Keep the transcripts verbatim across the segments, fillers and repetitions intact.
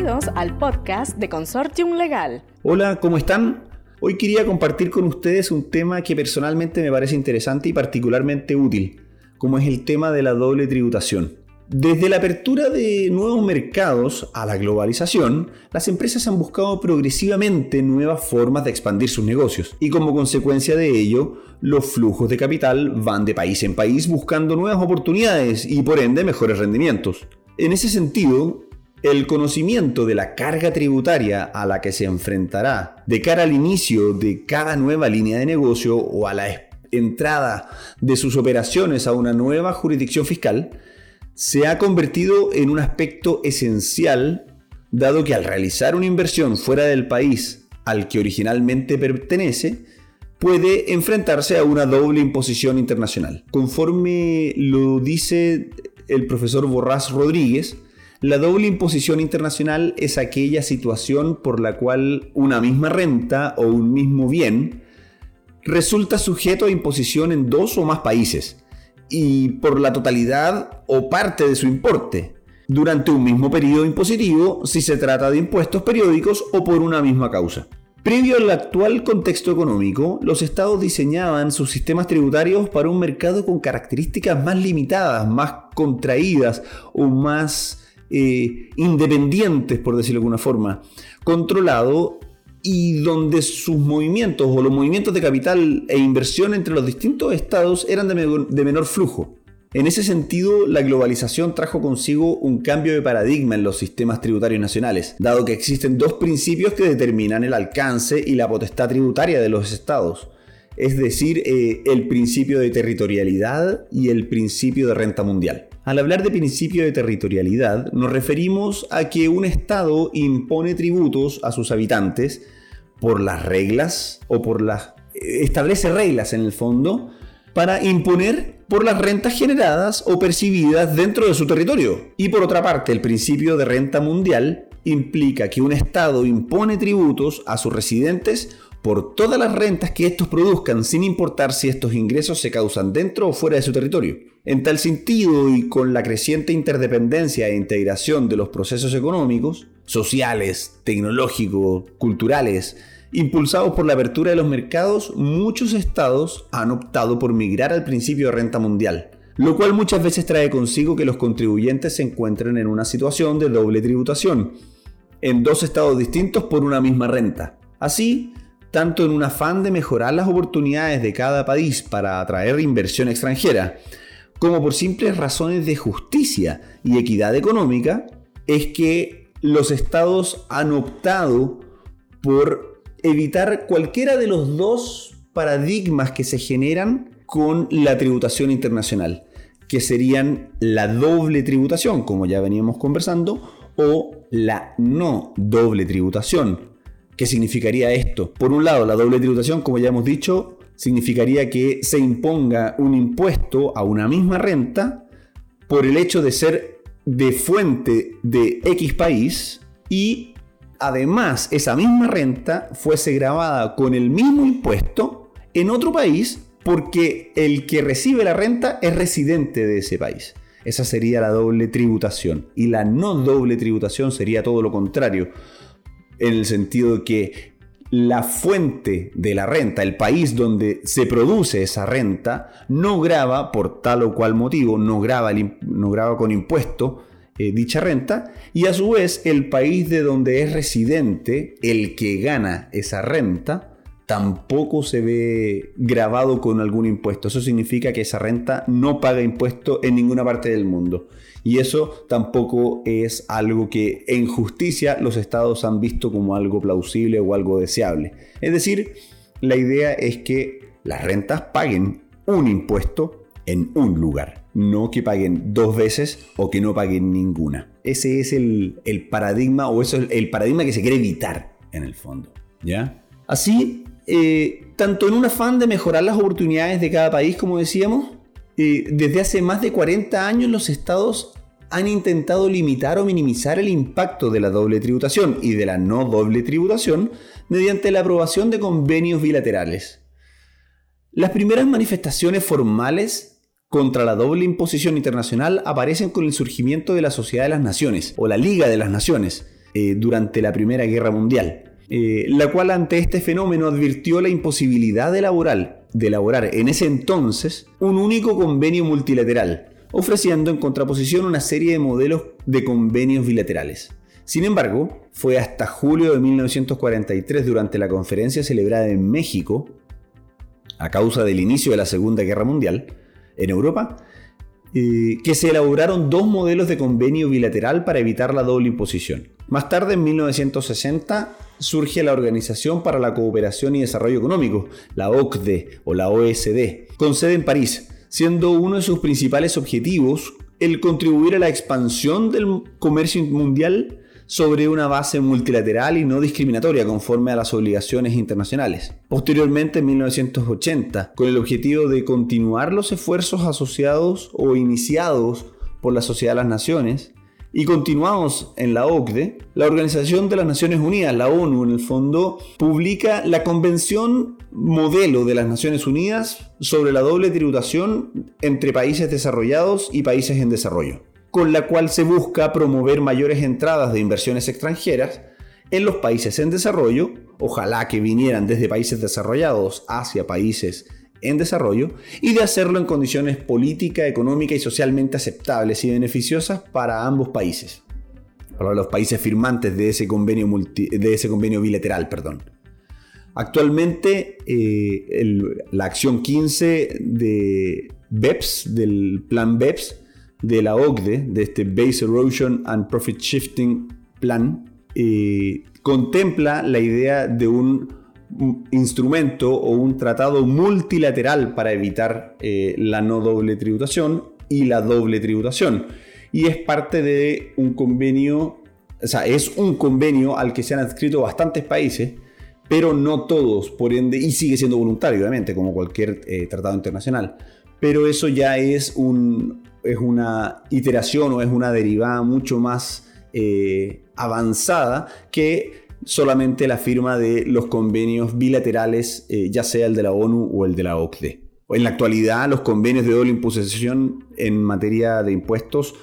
Bienvenidos al podcast de Consortium Legal. Hola, ¿cómo están? Hoy quería compartir con ustedes un tema que personalmente me parece interesante y particularmente útil, como es el tema de la doble tributación. Desde la apertura de nuevos mercados a la globalización, las empresas han buscado progresivamente nuevas formas de expandir sus negocios y como consecuencia de ello, los flujos de capital van de país en país buscando nuevas oportunidades y por ende mejores rendimientos. En ese sentido, el conocimiento de la carga tributaria a la que se enfrentará de cara al inicio de cada nueva línea de negocio o a la entrada de sus operaciones a una nueva jurisdicción fiscal se ha convertido en un aspecto esencial, dado que al realizar una inversión fuera del país al que originalmente pertenece, puede enfrentarse a una doble imposición internacional. Conforme lo dice el profesor Borrás Rodríguez, la doble imposición internacional es aquella situación por la cual una misma renta o un mismo bien resulta sujeto a imposición en dos o más países, y por la totalidad o parte de su importe, durante un mismo periodo impositivo si se trata de impuestos periódicos o por una misma causa. Previo al actual contexto económico, los estados diseñaban sus sistemas tributarios para un mercado con características más limitadas, más contraídas o más eh, independientes, por decirlo de alguna forma, controlado y donde sus movimientos o los movimientos de capital e inversión entre los distintos estados eran de, me- de menor flujo. En ese sentido, la globalización trajo consigo un cambio de paradigma en los sistemas tributarios nacionales, dado que existen dos principios que determinan el alcance y la potestad tributaria de los estados, es decir, eh, el principio de territorialidad y el principio de renta mundial. Al hablar de principio de territorialidad, nos referimos a que un estado impone tributos a sus habitantes por las reglas o por las... establece reglas en el fondo para imponer por las rentas generadas o percibidas dentro de su territorio. Y por otra parte, el principio de renta mundial implica que un estado impone tributos a sus residentes por todas las rentas que estos produzcan, sin importar si estos ingresos se causan dentro o fuera de su territorio. En tal sentido, y con la creciente interdependencia e integración de los procesos económicos, sociales, tecnológicos, culturales, impulsados por la apertura de los mercados, muchos estados han optado por migrar al principio de renta mundial, lo cual muchas veces trae consigo que los contribuyentes se encuentren en una situación de doble tributación, en dos estados distintos por una misma renta. Así, tanto en un afán de mejorar las oportunidades de cada país para atraer inversión extranjera, como por simples razones de justicia y equidad económica, es que los estados han optado por evitar cualquiera de los dos paradigmas que se generan con la tributación internacional, que serían la doble tributación, como ya veníamos conversando, o la no doble tributación. ¿Qué significaría esto? Por un lado, la doble tributación, como ya hemos dicho, significaría que se imponga un impuesto a una misma renta por el hecho de ser de fuente de X país y además esa misma renta fuese gravada con el mismo impuesto en otro país porque el que recibe la renta es residente de ese país. Esa sería la doble tributación. Y la no doble tributación sería todo lo contrario, en el sentido de que la fuente de la renta, el país donde se produce esa renta, no grava por tal o cual motivo, no grava, el, no grava con impuesto eh, dicha renta, y a su vez el país de donde es residente, el que gana esa renta, tampoco se ve gravado con algún impuesto. Eso significa que esa renta no paga impuesto en ninguna parte del mundo. Y eso tampoco es algo que en justicia los estados han visto como algo plausible o algo deseable. Es decir, la idea es que las rentas paguen un impuesto en un lugar, no que paguen dos veces o que no paguen ninguna. Ese es el, el paradigma, o eso es el paradigma que se quiere evitar en el fondo, ¿ya? Así, Eh, tanto en un afán de mejorar las oportunidades de cada país, como decíamos, eh, desde hace más de cuarenta años los estados han intentado limitar o minimizar el impacto de la doble tributación y de la no doble tributación mediante la aprobación de convenios bilaterales. Las primeras manifestaciones formales contra la doble imposición internacional aparecen con el surgimiento de la Sociedad de las Naciones o la Liga de las Naciones, eh, durante la Primera Guerra Mundial, eh, la cual ante este fenómeno advirtió la imposibilidad de elaborar, de elaborar en ese entonces un único convenio multilateral, ofreciendo en contraposición una serie de modelos de convenios bilaterales. Sin embargo, fue hasta julio de mil novecientos cuarenta y tres, durante la conferencia celebrada en México, a causa del inicio de la Segunda Guerra Mundial en Europa, eh, que se elaboraron dos modelos de convenio bilateral para evitar la doble imposición. Más tarde, en mil novecientos sesenta, surge la Organización para la Cooperación y Desarrollo Económico, la O C D E o la O S D, con sede en París, siendo uno de sus principales objetivos el contribuir a la expansión del comercio mundial sobre una base multilateral y no discriminatoria conforme a las obligaciones internacionales. Posteriormente, en mil novecientos ochenta, con el objetivo de continuar los esfuerzos asociados o iniciados por la Sociedad de las Naciones y continuados en la O C D E, la Organización de las Naciones Unidas, la ONU en el fondo, publica la Convención Modelo de las Naciones Unidas sobre la doble tributación entre países desarrollados y países en desarrollo, con la cual se busca promover mayores entradas de inversiones extranjeras en los países en desarrollo, ojalá que vinieran desde países desarrollados hacia países en desarrollo, y de hacerlo en condiciones política, económica y socialmente aceptables y beneficiosas para ambos países, para los países firmantes de ese convenio, multi, de ese convenio bilateral, perdón. Actualmente, eh, el, la acción quince de B E P S, del plan B E P S, de la O C D E, de este Base Erosion and Profit Shifting Plan, eh, contempla la idea de un instrumento o un tratado multilateral para evitar eh, la no doble tributación y la doble tributación, y es parte de un convenio, o sea, es un convenio al que se han adscrito bastantes países, pero no todos, por ende, y sigue siendo voluntario, obviamente, como cualquier eh, tratado internacional, pero eso ya es, un, es una iteración o es una derivada mucho más eh, avanzada que solamente la firma de los convenios bilaterales, eh, ya sea el de la ONU o el de la O C D E. En la actualidad, los convenios de doble imposición en materia de impuestos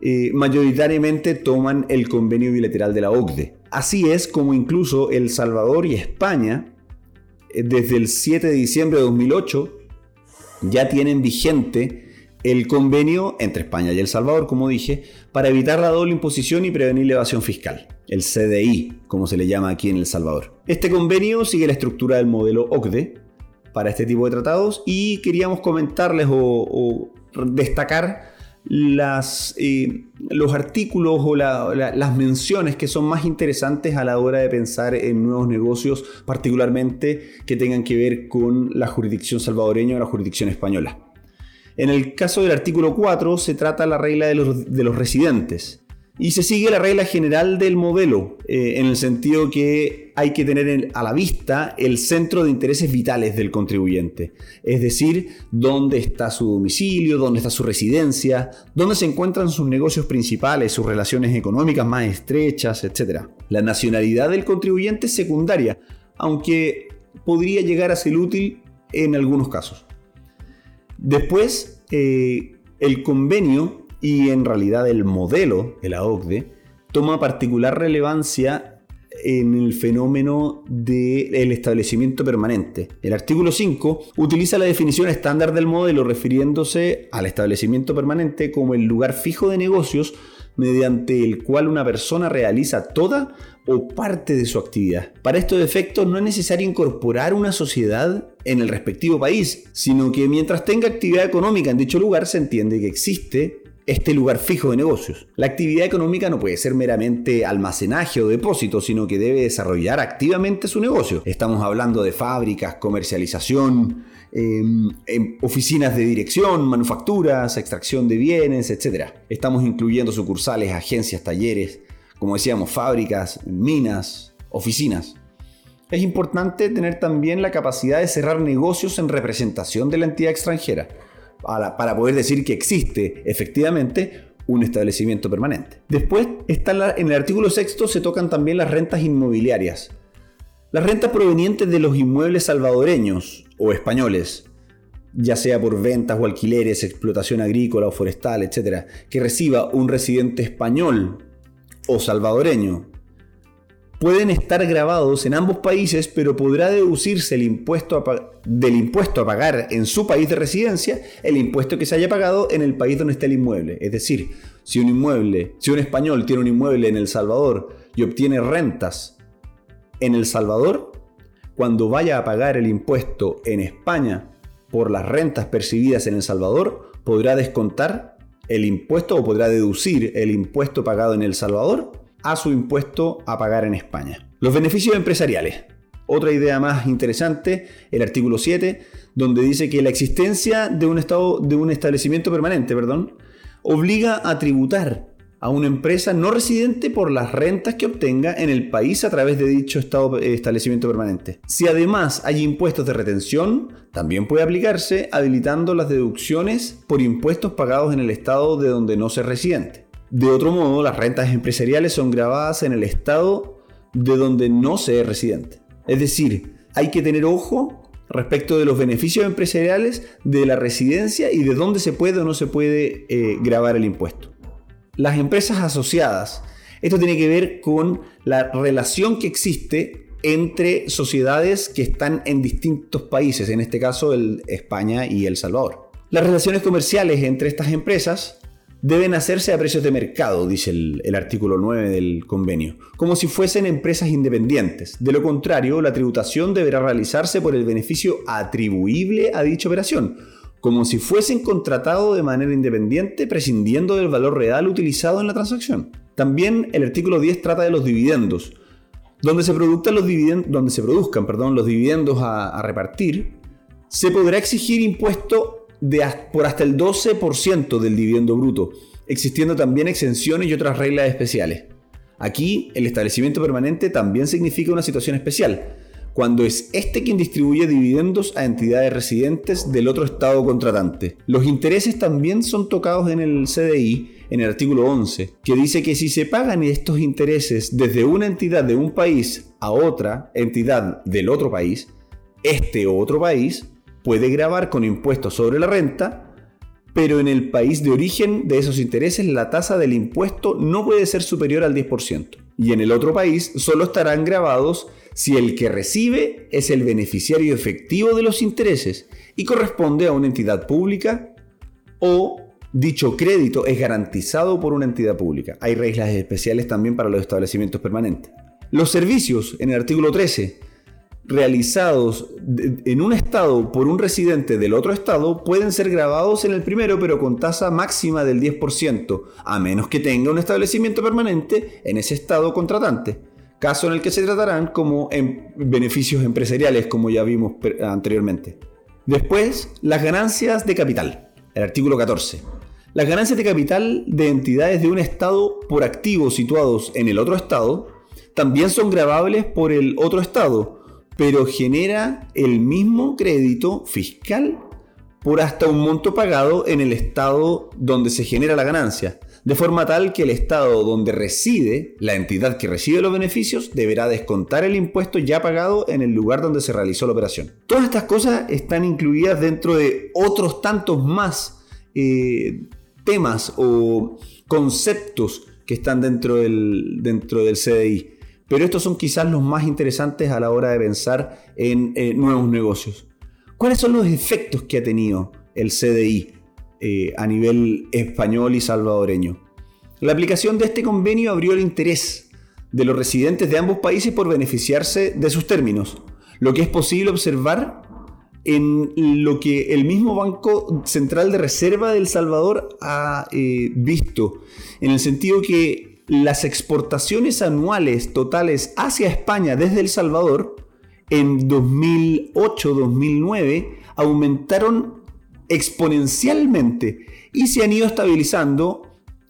eh, mayoritariamente toman el convenio bilateral de la O C D E. Así es como incluso El Salvador y España, eh, desde el siete de diciembre de dos mil ocho, ya tienen vigente el convenio entre España y El Salvador, como dije, para evitar la doble imposición y prevenir la evasión fiscal, el C D I, como se le llama aquí en El Salvador. Este convenio sigue la estructura del modelo O C D E para este tipo de tratados, y queríamos comentarles o, o destacar las, eh, los artículos o la, la, las menciones que son más interesantes a la hora de pensar en nuevos negocios, particularmente que tengan que ver con la jurisdicción salvadoreña o la jurisdicción española. En el caso del artículo cuatro se trata la regla de los, de los residentes, y se sigue la regla general del modelo, eh, en el sentido que hay que tener en, a la vista el centro de intereses vitales del contribuyente, es decir, dónde está su domicilio, dónde está su residencia, dónde se encuentran sus negocios principales, sus relaciones económicas más estrechas, etcétera. La nacionalidad del contribuyente es secundaria, aunque podría llegar a ser útil en algunos casos. Después, eh, el convenio y en realidad el modelo de la O C D E toma particular relevancia en el fenómeno del establecimiento permanente. El artículo cinco utiliza la definición estándar del modelo, refiriéndose al establecimiento permanente como el lugar fijo de negocios mediante el cual una persona realiza toda o parte de su actividad. Para estos efectos no es necesario incorporar una sociedad en el respectivo país, sino que mientras tenga actividad económica en dicho lugar se entiende que existe este lugar fijo de negocios. La actividad económica no puede ser meramente almacenaje o depósito, sino que debe desarrollar activamente su negocio. Estamos hablando de fábricas, comercialización, eh, eh, oficinas de dirección, manufacturas, extracción de bienes, etcétera. Estamos incluyendo sucursales, agencias, talleres, como decíamos, fábricas, minas, oficinas. Es importante tener también la capacidad de cerrar negocios en representación de la entidad extranjera, para poder decir que existe efectivamente un establecimiento permanente. Después, está en, la, en el artículo sexto se tocan también las rentas inmobiliarias. Las rentas provenientes de los inmuebles salvadoreños o españoles, ya sea por ventas o alquileres, explotación agrícola o forestal, etcétera, que reciba un residente español o salvadoreño pueden estar grabados en ambos países, pero podrá deducirse el impuesto a del impuesto a pagar en su país de residencia el impuesto que se haya pagado en el país donde está el inmueble. Es decir, si un inmueble, si un español tiene un inmueble en El Salvador y obtiene rentas en El Salvador, cuando vaya a pagar el impuesto en España por las rentas percibidas en El Salvador, podrá descontar el impuesto o podrá deducir el impuesto pagado en El Salvador a su impuesto a pagar en España. Los beneficios empresariales. Otra idea más interesante, el artículo siete, donde dice que la existencia de un, estado, de un establecimiento permanente, perdón, obliga a tributar a una empresa no residente por las rentas que obtenga en el país a través de dicho estado, establecimiento permanente. Si además hay impuestos de retención, también puede aplicarse, habilitando las deducciones por impuestos pagados en el estado de donde no se residente. De otro modo, las rentas empresariales son gravadas en el estado de donde no se es residente. Es decir, hay que tener ojo respecto de los beneficios empresariales de la residencia y de dónde se puede o no se puede eh, gravar el impuesto. Las empresas asociadas. Esto tiene que ver con la relación que existe entre sociedades que están en distintos países, en este caso el España y El Salvador. Las relaciones comerciales entre estas empresas deben hacerse a precios de mercado, dice el, el artículo nueve del convenio, como si fuesen empresas independientes. De lo contrario, la tributación deberá realizarse por el beneficio atribuible a dicha operación, como si fuesen contratados de manera independiente, prescindiendo del valor real utilizado en la transacción. También el artículo diez trata de los dividendos. Donde se produzcan los dividendos, donde se produzcan, perdón, los dividendos a, a repartir, se podrá exigir impuesto De hasta, por hasta el doce por ciento del dividendo bruto, existiendo también exenciones y otras reglas especiales. Aquí, el establecimiento permanente también significa una situación especial, cuando es este quien distribuye dividendos a entidades residentes del otro estado contratante. Los intereses también son tocados en el C D I, en el artículo once, que dice que si se pagan estos intereses desde una entidad de un país a otra entidad del otro país, este u otro país puede gravar con impuestos sobre la renta, pero en el país de origen de esos intereses la tasa del impuesto no puede ser superior al diez por ciento. Y en el otro país solo estarán gravados si el que recibe es el beneficiario efectivo de los intereses y corresponde a una entidad pública o dicho crédito es garantizado por una entidad pública. Hay reglas especiales también para los establecimientos permanentes. Los servicios, en el artículo trece, realizados en un estado por un residente del otro estado pueden ser gravados en el primero, pero con tasa máxima del diez por ciento, a menos que tenga un establecimiento permanente en ese estado contratante, caso en el que se tratarán como en beneficios empresariales, como ya vimos anteriormente. Después, las ganancias de capital, el artículo catorce. Las ganancias de capital de entidades de un estado por activos situados en el otro estado también son gravables por el otro estado, pero genera el mismo crédito fiscal por hasta un monto pagado en el estado donde se genera la ganancia, de forma tal que el estado donde reside, la entidad que recibe los beneficios, deberá descontar el impuesto ya pagado en el lugar donde se realizó la operación. Todas estas cosas están incluidas dentro de otros tantos más eh, temas o conceptos que están dentro del, dentro del C D I. Pero estos son quizás los más interesantes a la hora de pensar en eh, nuevos negocios. ¿Cuáles son los efectos que ha tenido el C D I eh, a nivel español y salvadoreño? La aplicación de este convenio abrió el interés de los residentes de ambos países por beneficiarse de sus términos, lo que es posible observar en lo que el mismo Banco Central de Reserva de El Salvador ha eh, visto, en el sentido que las exportaciones anuales totales hacia España desde El Salvador en dos mil ocho a dos mil nueve aumentaron exponencialmente y se han ido estabilizando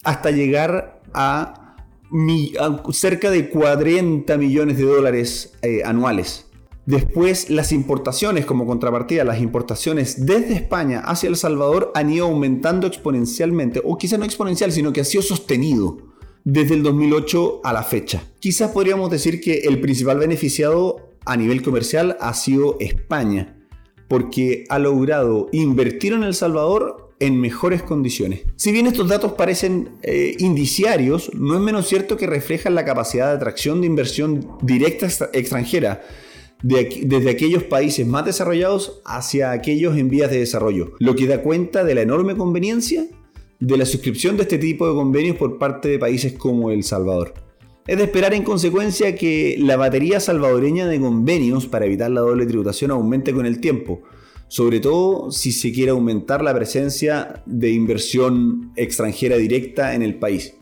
hasta llegar a, mi, a cerca de cuarenta millones de dólares eh, anuales. Después, las importaciones, como contrapartida, las importaciones desde España hacia El Salvador han ido aumentando exponencialmente, o quizás no exponencial, sino que ha sido sostenido desde el dos mil ocho a la fecha. Quizás podríamos decir que el principal beneficiado a nivel comercial ha sido España, porque ha logrado invertir en El Salvador en mejores condiciones. Si bien estos datos parecen eh, indiciarios, no es menos cierto que reflejan la capacidad de atracción de inversión directa extranjera de, desde aquellos países más desarrollados hacia aquellos en vías de desarrollo, lo que da cuenta de la enorme conveniencia de la suscripción de este tipo de convenios por parte de países como El Salvador. Es de esperar en consecuencia que la batería salvadoreña de convenios para evitar la doble tributación aumente con el tiempo, sobre todo si se quiere aumentar la presencia de inversión extranjera directa en el país.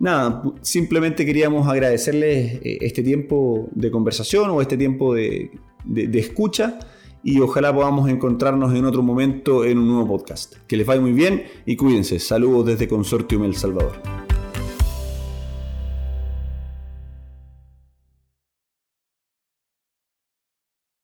Nada, simplemente queríamos agradecerles este tiempo de conversación o este tiempo de, de, de escucha, y ojalá podamos encontrarnos en otro momento en un nuevo podcast. Que les vaya muy bien y cuídense. Saludos desde Consortium El Salvador.